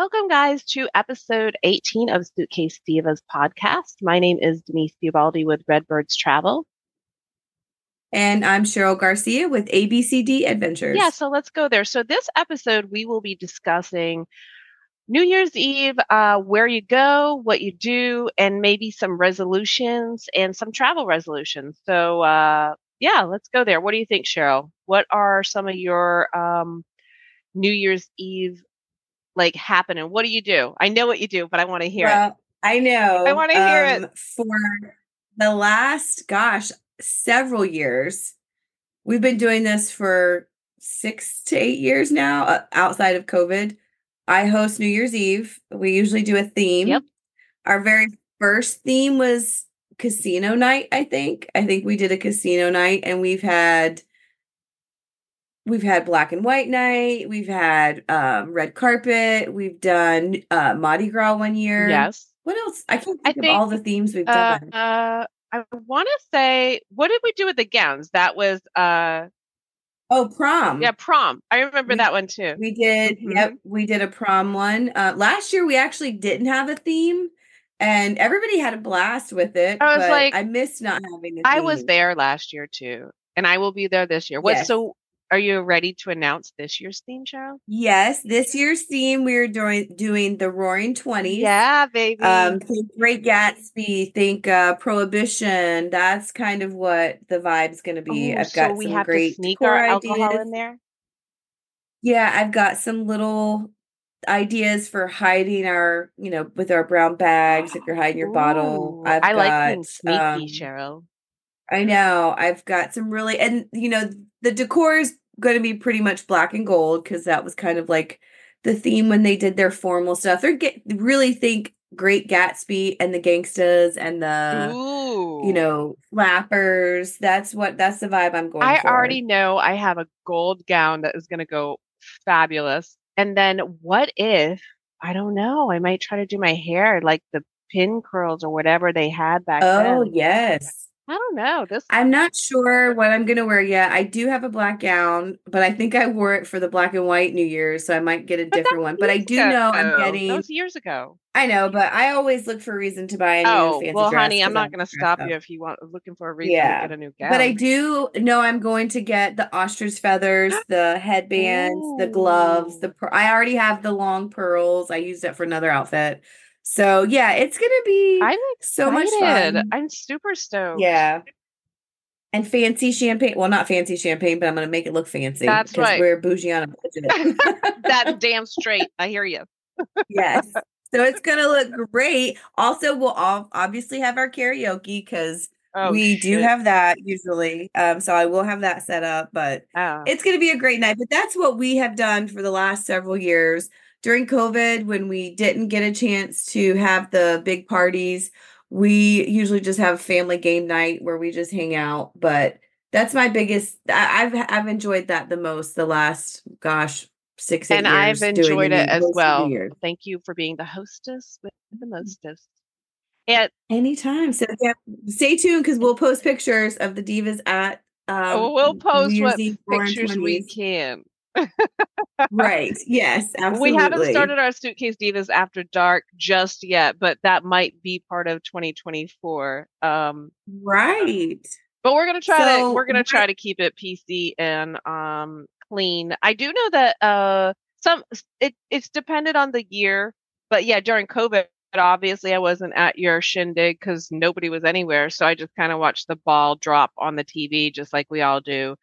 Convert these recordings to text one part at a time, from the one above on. Welcome, guys, to episode 18 of Suitcase Divas podcast. My name is Denise Bubaldi with Redbirds Travel. And I'm Cheryl Garcia with ABCD Adventures. Yeah, so let's go there. So this episode, we will be discussing New Year's Eve, where you go, what you do, and maybe some resolutions and some travel resolutions. So yeah, let's go there. What do you think, Cheryl? What are some of your New Year's Eve happening? What do you do? I know what you do, but I want to hear it. I know. I want to hear it. For the last, several years, we've been doing this for 6 to 8 years now, outside of COVID. I host New Year's Eve. We usually do a theme. Yep. Our very first theme was casino night, I think we did a casino night, and we've had black and white night. We've had red carpet. We've done Mardi Gras one year. Yes. What else? I can't think of all the themes we've done. I want to say, what did we do with the gowns? That was... prom. Yeah, prom. I remember that one too. We did. Mm-hmm. Yep. We did a prom one. Last year, we actually didn't have a theme and everybody had a blast with it. I missed not having a theme. I was there last year too, and I will be there this year. Yes. So are you ready to announce this year's theme, Cheryl? Yes. This year's theme, we're doing the Roaring 20s. Yeah, baby. Think Great Gatsby, think Prohibition. That's kind of what the vibe's going to be. I've got some great decor ideas. So we have to sneak our alcohol in there? Yeah, I've got some little ideas for hiding our, with our brown bags, if you're hiding your bottle. I like being sneaky, Cheryl. I know. I've got some really, and the decor is going to be pretty much black and gold, because that was kind of the theme when they did their formal stuff. They're really think Great Gatsby and the gangstas and the, flappers. That's the vibe I'm going for. I already know I have a gold gown that is going to go fabulous. And then what if, I don't know, I might try to do my hair like the pin curls or whatever they had back then. Oh, yes. I don't know. I'm not sure what I'm going to wear yet. I do have a black gown, but I think I wore it for the black and white New Year's, so I might get a different one. But I do know I'm getting... That was years ago. I know, but I always look for a reason to buy a new fancy dress. Well, honey, I'm not going to stop you if you want looking for a reason to get a new gown. But I do know I'm going to get the ostrich feathers, the headbands, the gloves. I already have the long pearls. I used it for another outfit. So yeah, it's going to be so much fun. I'm super stoked. Yeah. And fancy champagne. Well, not fancy champagne, but I'm going to make it look fancy. That's right. Because we're bougie on a budget. That's damn straight. I hear you. Yes. So it's going to look great. Also, we'll all obviously have our karaoke, because we do have that usually. So I will have that set up, but it's going to be a great night. But that's what we have done for the last several years. During COVID, when we didn't get a chance to have the big parties, we usually just have a family game night where we just hang out. But that's my biggest. I've enjoyed that the most the last 6 and 8 years. And I've enjoyed it as well. Thank you for being the hostess with the mostest. At any time. So yeah, stay tuned, because we'll post pictures of the divas at. We'll post what pictures we can. Right. Yes. Absolutely. We haven't started our Suitcase Divas After Dark just yet, but that might be part of 2024. Right. But we're gonna try to keep it PC and clean. I do know that it's dependent on the year, but yeah, during COVID, obviously I wasn't at your shindig because nobody was anywhere, so I just kind of watched the ball drop on the TV, just like we all do.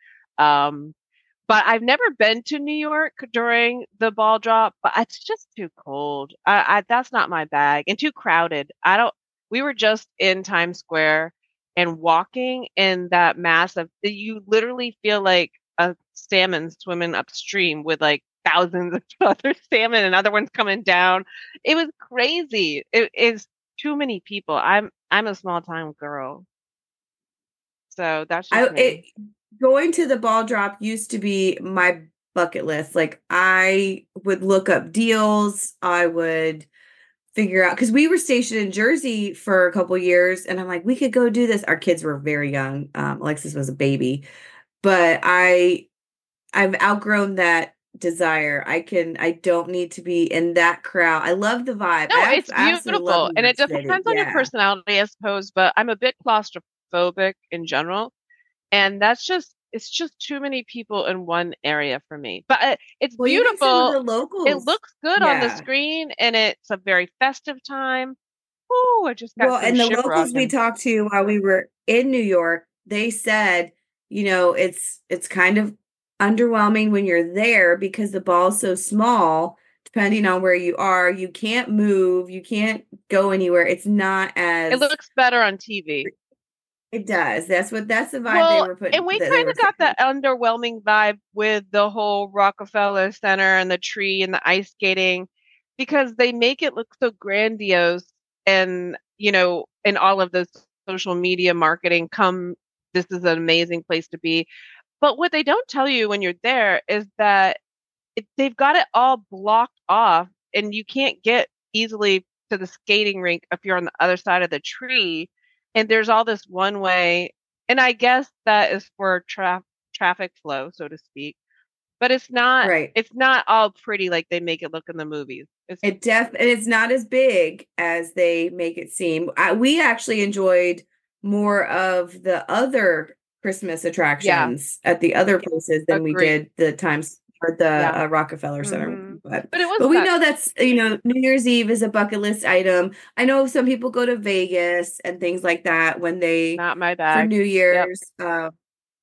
But I've never been to New York during the ball drop, but it's just too cold. That's not my bag, and too crowded. We were just in Times Square and walking in that massive, you literally feel like a salmon swimming upstream with thousands of other salmon and other ones coming down. It was crazy. It is too many people. I'm a small town girl. So that's just me. Going to the ball drop used to be my bucket list. I would look up deals. I would figure out, because we were stationed in Jersey for a couple years, and I'm we could go do this. Our kids were very young. Alexis was a baby, but I've outgrown that desire. I don't need to be in that crowd. I love the vibe. No, it's beautiful. And it depends on your personality, I suppose, but I'm a bit claustrophobic in general. And that's just, it's just too many people in one area for me. But it's beautiful. It looks good on the screen, and it's a very festive time. Oh, I just got and the locals we talked to while we were in New York, they said, you know, it's kind of underwhelming when you're there because the ball's so small. Depending on where you are, you can't move, you can't go anywhere. It's not as it looks better on TV. It does. That's the vibe they were putting. And we kind of got that underwhelming vibe with the whole Rockefeller Center and the tree and the ice skating, because they make it look so grandiose. And, you know, in all of this social media marketing, this is an amazing place to be. But what they don't tell you when you're there is that they've got it all blocked off, and you can't get easily to the skating rink if you're on the other side of the tree. And there's all this one way. And I guess that is for traffic flow, so to speak. But it's not right. It's not all pretty like they make it look in the movies. And it's not as big as they make it seem. We actually enjoyed more of the other Christmas attractions at the other places than we did the Times or the Rockefeller Center. Mm-hmm. But it was we know that's, you know, New Year's Eve is a bucket list item. I know some people go to Vegas and things like that when they not my bag for New Year's. Yep.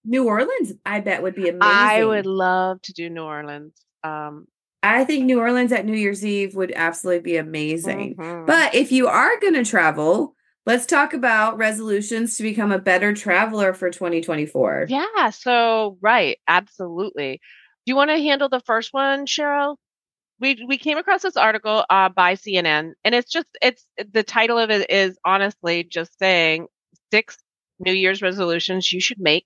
New Orleans, I bet, would be amazing. I would love to do New Orleans. I think New Orleans at New Year's Eve would absolutely be amazing. Mm-hmm. But if you are going to travel, let's talk about resolutions to become a better traveler for 2024. Yeah. So, right. Absolutely. Do you want to handle the first one, Cheryl? We came across this article by CNN, and it's the title of it is honestly just saying 6 New Year's resolutions you should make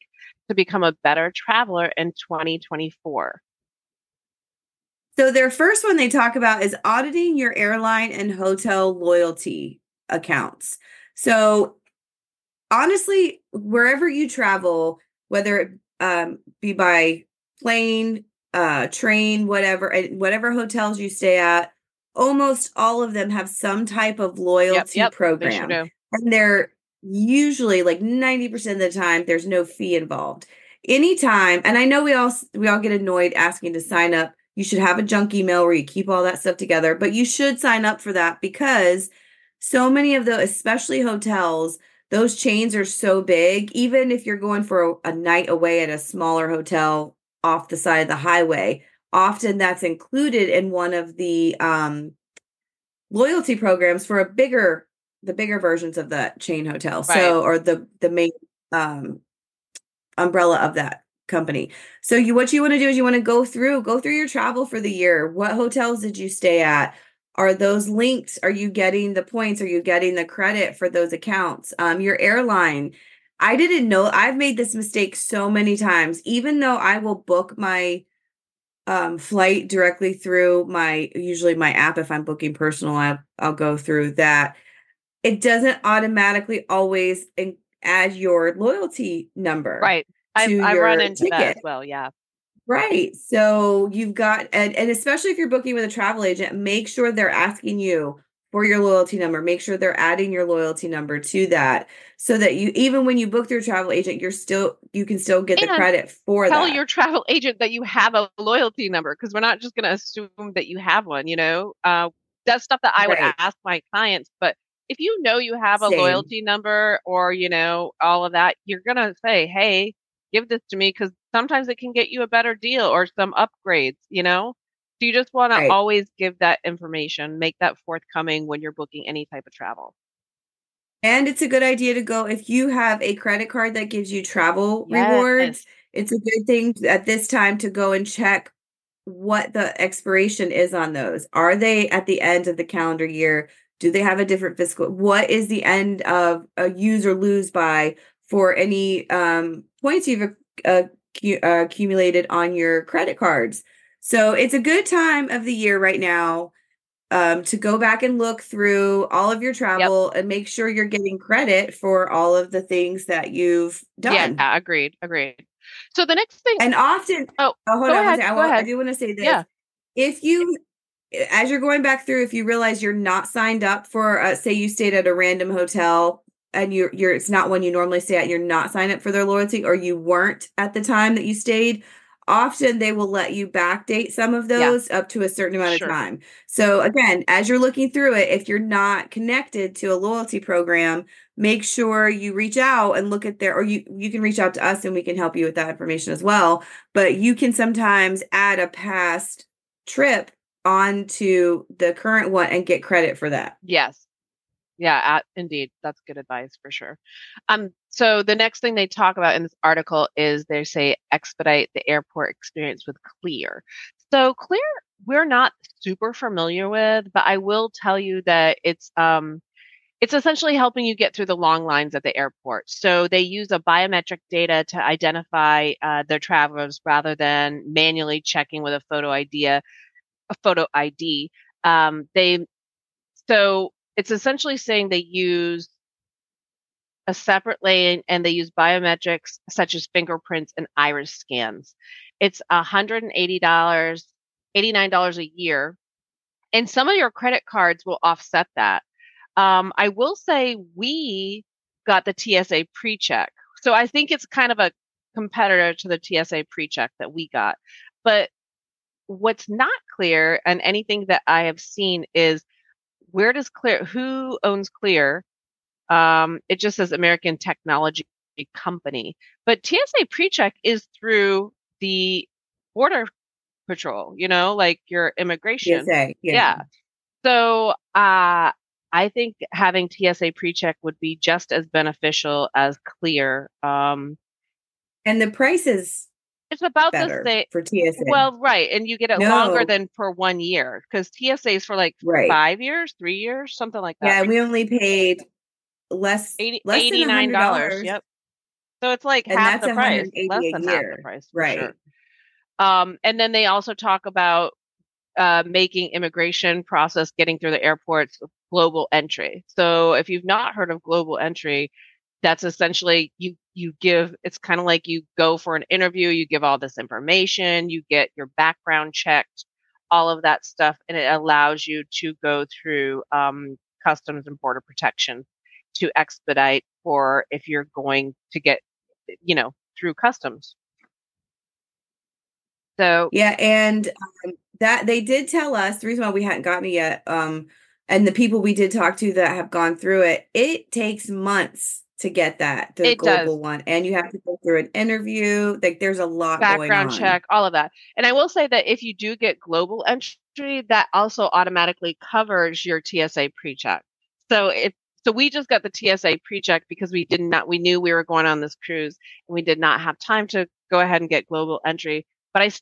to become a better traveler in 2024. So their first one they talk about is auditing your airline and hotel loyalty accounts. So honestly, wherever you travel, whether it be by plane, train, whatever hotels you stay at, almost all of them have some type of loyalty program. They sure do. And they're usually like 90% of the time there's no fee involved. Anytime, and I know we all get annoyed asking to sign up. You should have a junk email where you keep all that stuff together, but you should sign up for that because so many of the, especially hotels, those chains are so big. Even if you're going for a night away at a smaller hotel off the side of the highway, often that's included in one of the loyalty programs for the bigger versions of the chain hotel. Right. So, or the main umbrella of that company. So what you want to do is you want to go through your travel for the year. What hotels did you stay at? Are those linked? Are you getting the points? Are you getting the credit for those accounts? Your airline. I didn't know. I've made this mistake so many times, even though I will book my flight directly through usually my app. If I'm booking personal, I'll go through that. It doesn't automatically always add your loyalty number. Right. I've run into that as well. Yeah. Right. So you've got, and especially if you're booking with a travel agent, make sure they're asking you for your loyalty number. Make sure they're adding your loyalty number to that so that you, even when you book through a travel agent, you can still get the credit for that. Tell your travel agent that you have a loyalty number, because we're not just going to assume that you have one, you know. That's stuff that I would ask my clients, but if you know you have a loyalty number or, you know, all of that, you're going to say, hey, give this to me, because sometimes it can get you a better deal or some upgrades, you know? So you just want to always give that information, make that forthcoming when you're booking any type of travel. And it's a good idea to go, if you have a credit card that gives you travel rewards, it's a good thing at this time to go and check what the expiration is on those. Are they at the end of the calendar year? Do they have a different fiscal? What is the end of a use or lose by for any points you've accumulated on your credit cards? So it's a good time of the year right now to go back and look through all of your travel and make sure you're getting credit for all of the things that you've done. Yeah, agreed. So the next thing, and often, I do want to say this. Yeah. If you, as you're going back through, if you realize you're not signed up for, say you stayed at a random hotel and you're, it's not one you normally stay at, you're not signed up for their loyalty, or you weren't at the time that you stayed, often they will let you backdate some of those up to a certain amount of time. So again, as you're looking through it, if you're not connected to a loyalty program, make sure you reach out and look at their, or you can reach out to us and we can help you with that information as well. But you can sometimes add a past trip onto the current one and get credit for that. Yes. Yeah, indeed. That's good advice for sure. So the next thing they talk about in this article is they say expedite the airport experience with CLEAR. So CLEAR, we're not super familiar with, but I will tell you that it's essentially helping you get through the long lines at the airport. So they use a biometric data to identify their travelers rather than manually checking with a photo ID. It's essentially saying they use a separate lane and they use biometrics such as fingerprints and iris scans. It's $89 a year. And some of your credit cards will offset that. I will say we got the TSA pre-check. So I think it's kind of a competitor to the TSA pre-check that we got. But what's not clear, and anything that I have seen, is where does CLEAR, who owns CLEAR? It just says American Technology Company. But TSA PreCheck is through the Border Patrol, like your immigration. TSA, yeah. So I think having TSA PreCheck would be just as beneficial as CLEAR. And the price is It's about the same for TSA. Well, right. And you get it longer than for 1 year, because TSA is for 5 years, 3 years, something like that. Yeah. We only paid less than $89. Yep. So it's half the price, less than half the price. Right. Sure. And then they also talk about making immigration process, getting through the airports, Global Entry. So if you've not heard of Global Entry, that's essentially you give, it's kind of like you go for an interview, you give all this information, you get your background checked, all of that stuff. And it allows you to go through Customs and Border Protection to expedite for if you're going to get, through Customs. So, yeah. And that they did tell us, the reason why we hadn't gotten it yet, and the people we did talk to that have gone through it, it takes months to get that, the global one. And you have to go through an interview. There's a lot going on. Background check, all of that. And I will say that if you do get Global Entry, that also automatically covers your TSA PreCheck. So we just got the TSA PreCheck because we knew we were going on this cruise and we did not have time to go ahead and get Global Entry. But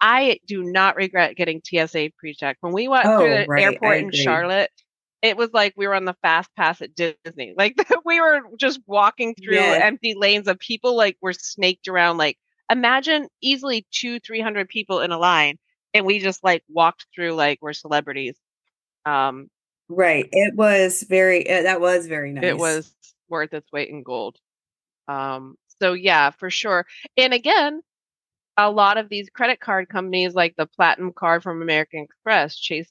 I do not regret getting TSA PreCheck. When we went through the airport in Charlotte, it was like we were on the fast pass at Disney. We were just walking through empty lanes of people were snaked around. Imagine easily 200-300 people in a line, and we just walked through we're celebrities. Right. It was that was very nice. It was worth its weight in gold. So yeah, for sure. And again, a lot of these credit card companies, like the Platinum Card from American Express, Chase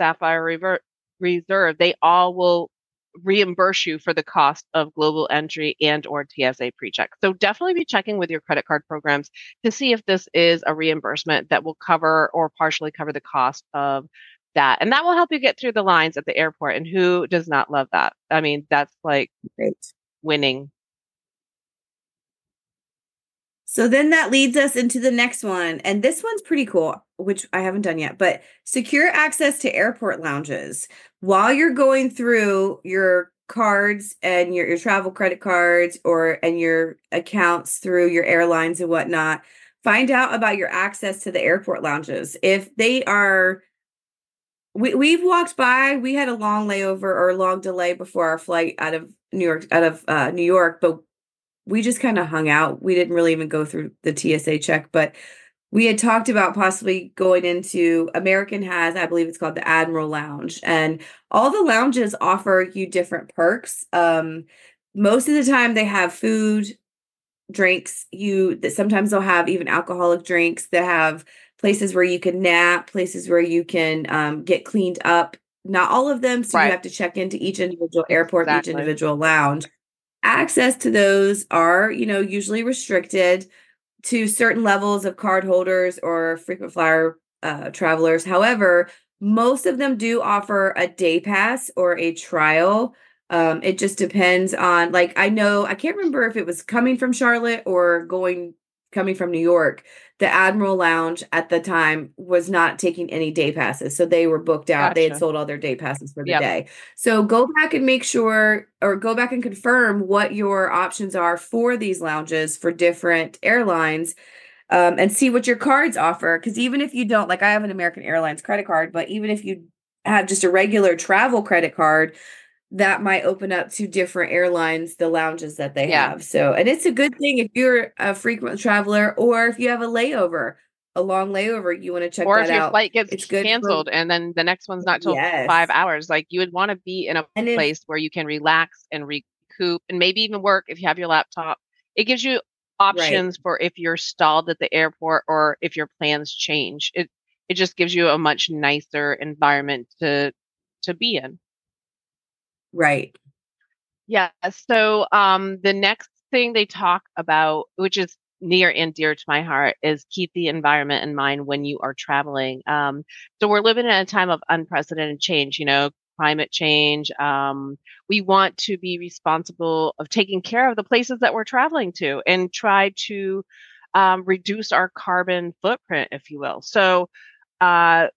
Sapphire Reserve, they all will reimburse you for the cost of Global Entry and or TSA PreCheck. So definitely be checking with your credit card programs to see if this is a reimbursement that will cover or partially cover the cost of that. And that will help you get through the lines at the airport. And who does not love that? I mean, that's great. Winning. So then that leads us into the next one. And this one's pretty cool, which I haven't done yet, but secure access to airport lounges. While you're going through your cards and your travel credit cards and your accounts through your airlines and whatnot, find out about your access to the airport lounges. If they are, we've walked by, we had a long layover or a long delay before our flight out of New York, but we just kind of hung out. We didn't really even go through the TSA check, but we had talked about possibly going into American has, I believe it's called the Admiral Lounge, and all the lounges offer you different perks. Most of the time they have food, drinks that sometimes they'll have even alcoholic drinks that have places where you can nap, places where you can get cleaned up. Not all of them. So you have to check into each individual airport, each individual lounge. Access to those are, usually restricted to certain levels of cardholders or frequent flyer travelers. However, most of them do offer a day pass or a trial. It just depends on, I can't remember if it was coming from Charlotte or coming from New York. The Admiral Lounge at the time was not taking any day passes. So they were booked out. Gotcha. They had sold all their day passes for the day. So go back and make sure, or go back and confirm what your options are for these lounges for different airlines. And see what your cards offer. Because even if you don't, I have an American Airlines credit card, but even if you have just a regular travel credit card, that might open up to different airlines, the lounges that they have. So, and it's a good thing if you're a frequent traveler or if you have a long layover, you want to check that out. Or if your flight gets canceled and then the next one's not till 5 hours, you would want to be in a place where you can relax and recoup and maybe even work if you have your laptop. It gives you options for if you're stalled at the airport or if your plans change. It just gives you a much nicer environment to be in. Right. Yeah. So the next thing they talk about, which is near and dear to my heart, is keep the environment in mind when you are traveling. So we're living in a time of unprecedented change, climate change. We want to be responsible of taking care of the places that we're traveling to and try to reduce our carbon footprint, if you will. So that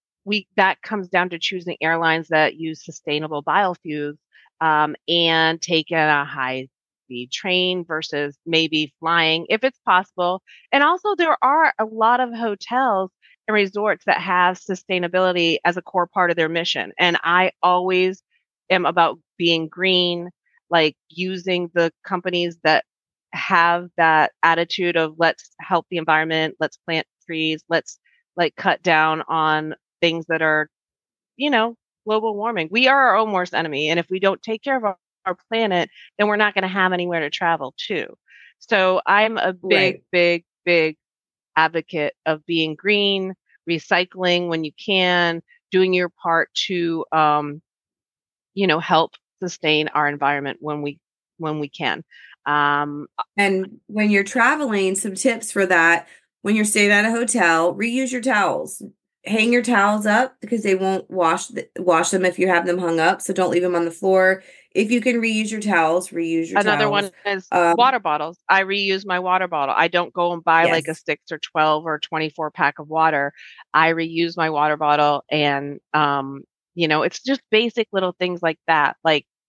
comes down to choosing airlines that use sustainable biofuels and taking a high-speed train versus maybe flying if it's possible. And also there are a lot of hotels and resorts that have sustainability as a core part of their mission. And I always am about being green, using the companies that have that attitude of let's help the environment, let's plant trees, let's cut down on things that are, global warming. We are our own worst enemy. And if we don't take care of our planet, then we're not going to have anywhere to travel to. So I'm a big advocate of being green, recycling when you can, doing your part to, help sustain our environment when we can. And when you're traveling, some tips for that, when you're staying at a hotel, reuse your towels, hang your towels up because they won't wash them if you have them hung up. So don't leave them on the floor. If you can reuse your towels, reuse your towels. Another one is water bottles. I reuse my water bottle. I don't go and buy a 6 or 12 or 24 pack of water. I reuse my water bottle. And, it's just basic little things like that.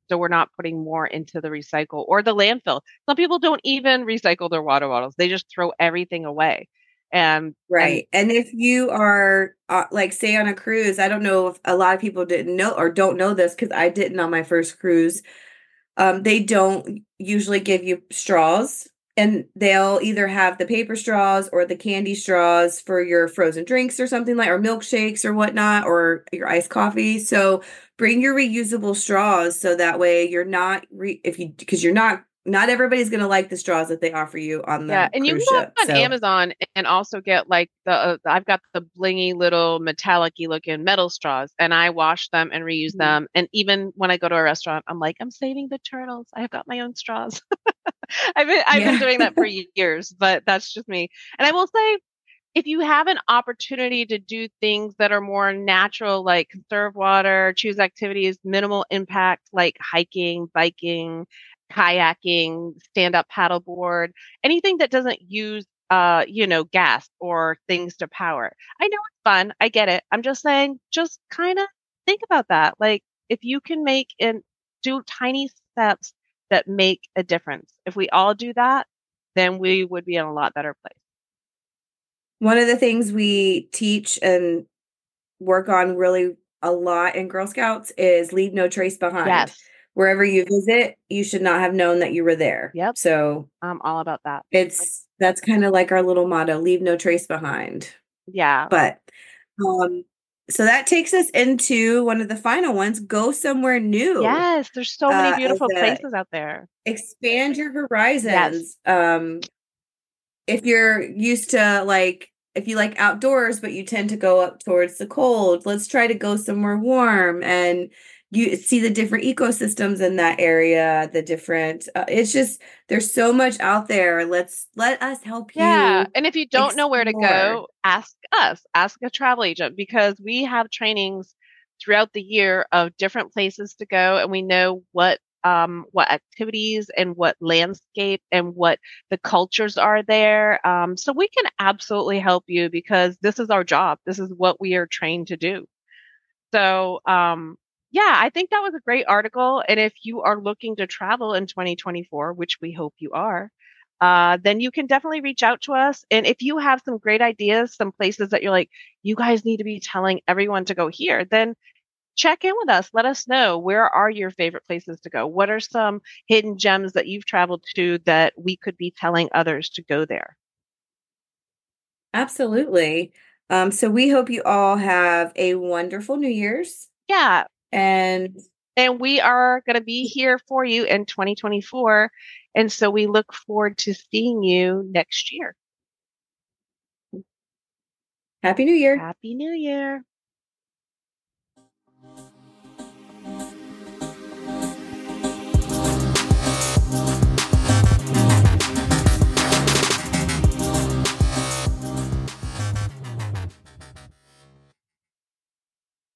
So we're not putting more into the recycle or the landfill. Some people don't even recycle their water bottles. They just throw everything away. And if you are say on a cruise, I don't know if a lot of people didn't know or don't know this because I didn't on my first cruise. They don't usually give you straws, and they'll either have the paper straws or the candy straws for your frozen drinks or something or milkshakes or whatnot, or your iced coffee. So bring your reusable straws so that way you're not because you're not. Not everybody's going to like the straws that they offer you on the and you can go on Amazon and also get I've got the blingy little metallic-y looking metal straws, and I wash them and reuse them. And even when I go to a restaurant, I'm like, I'm saving the turtles. I've got my own straws. I've been doing that for years, but that's just me. And I will say, if you have an opportunity to do things that are more natural, like conserve water, choose activities, minimal impact, like hiking, biking, kayaking, stand-up paddleboard, anything that doesn't use, gas or things to power it. I know it's fun. I get it. I'm just saying, just kind of think about that. If you can make and do tiny steps that make a difference. If we all do that, then we would be in a lot better place. One of the things we teach and work on really a lot in Girl Scouts is leave no trace behind. Yes. Wherever you visit, you should not have known that you were there. Yep. So I'm all about that. That's kind of our little motto, leave no trace behind. Yeah. But so that takes us into one of the final ones, go somewhere new. Yes. There's so many beautiful places out there. Expand your horizons. Yes. if you're used to like, if you like outdoors, but you tend to go up towards the cold, let's try to go somewhere warm, and you see the different ecosystems in that area, the different, it's just, there's so much out there. Let us help you. Yeah. And if you don't know where to go, ask us, ask a travel agent, because we have trainings throughout the year of different places to go. And we know what activities and what landscape and what the cultures are there. So we can absolutely help you, because this is our job. This is what we are trained to do. So, yeah, I think that was a great article. And if you are looking to travel in 2024, which we hope you are, then you can definitely reach out to us. And if you have some great ideas, some places that you're like, you guys need to be telling everyone to go here, then check in with us. Let us know, where are your favorite places to go? What are some hidden gems that you've traveled to that we could be telling others to go there? Absolutely. So we hope you all have a wonderful New Year's. Yeah. And we are going to be here for you in 2024. And so we look forward to seeing you next year. Happy New Year. Happy New Year.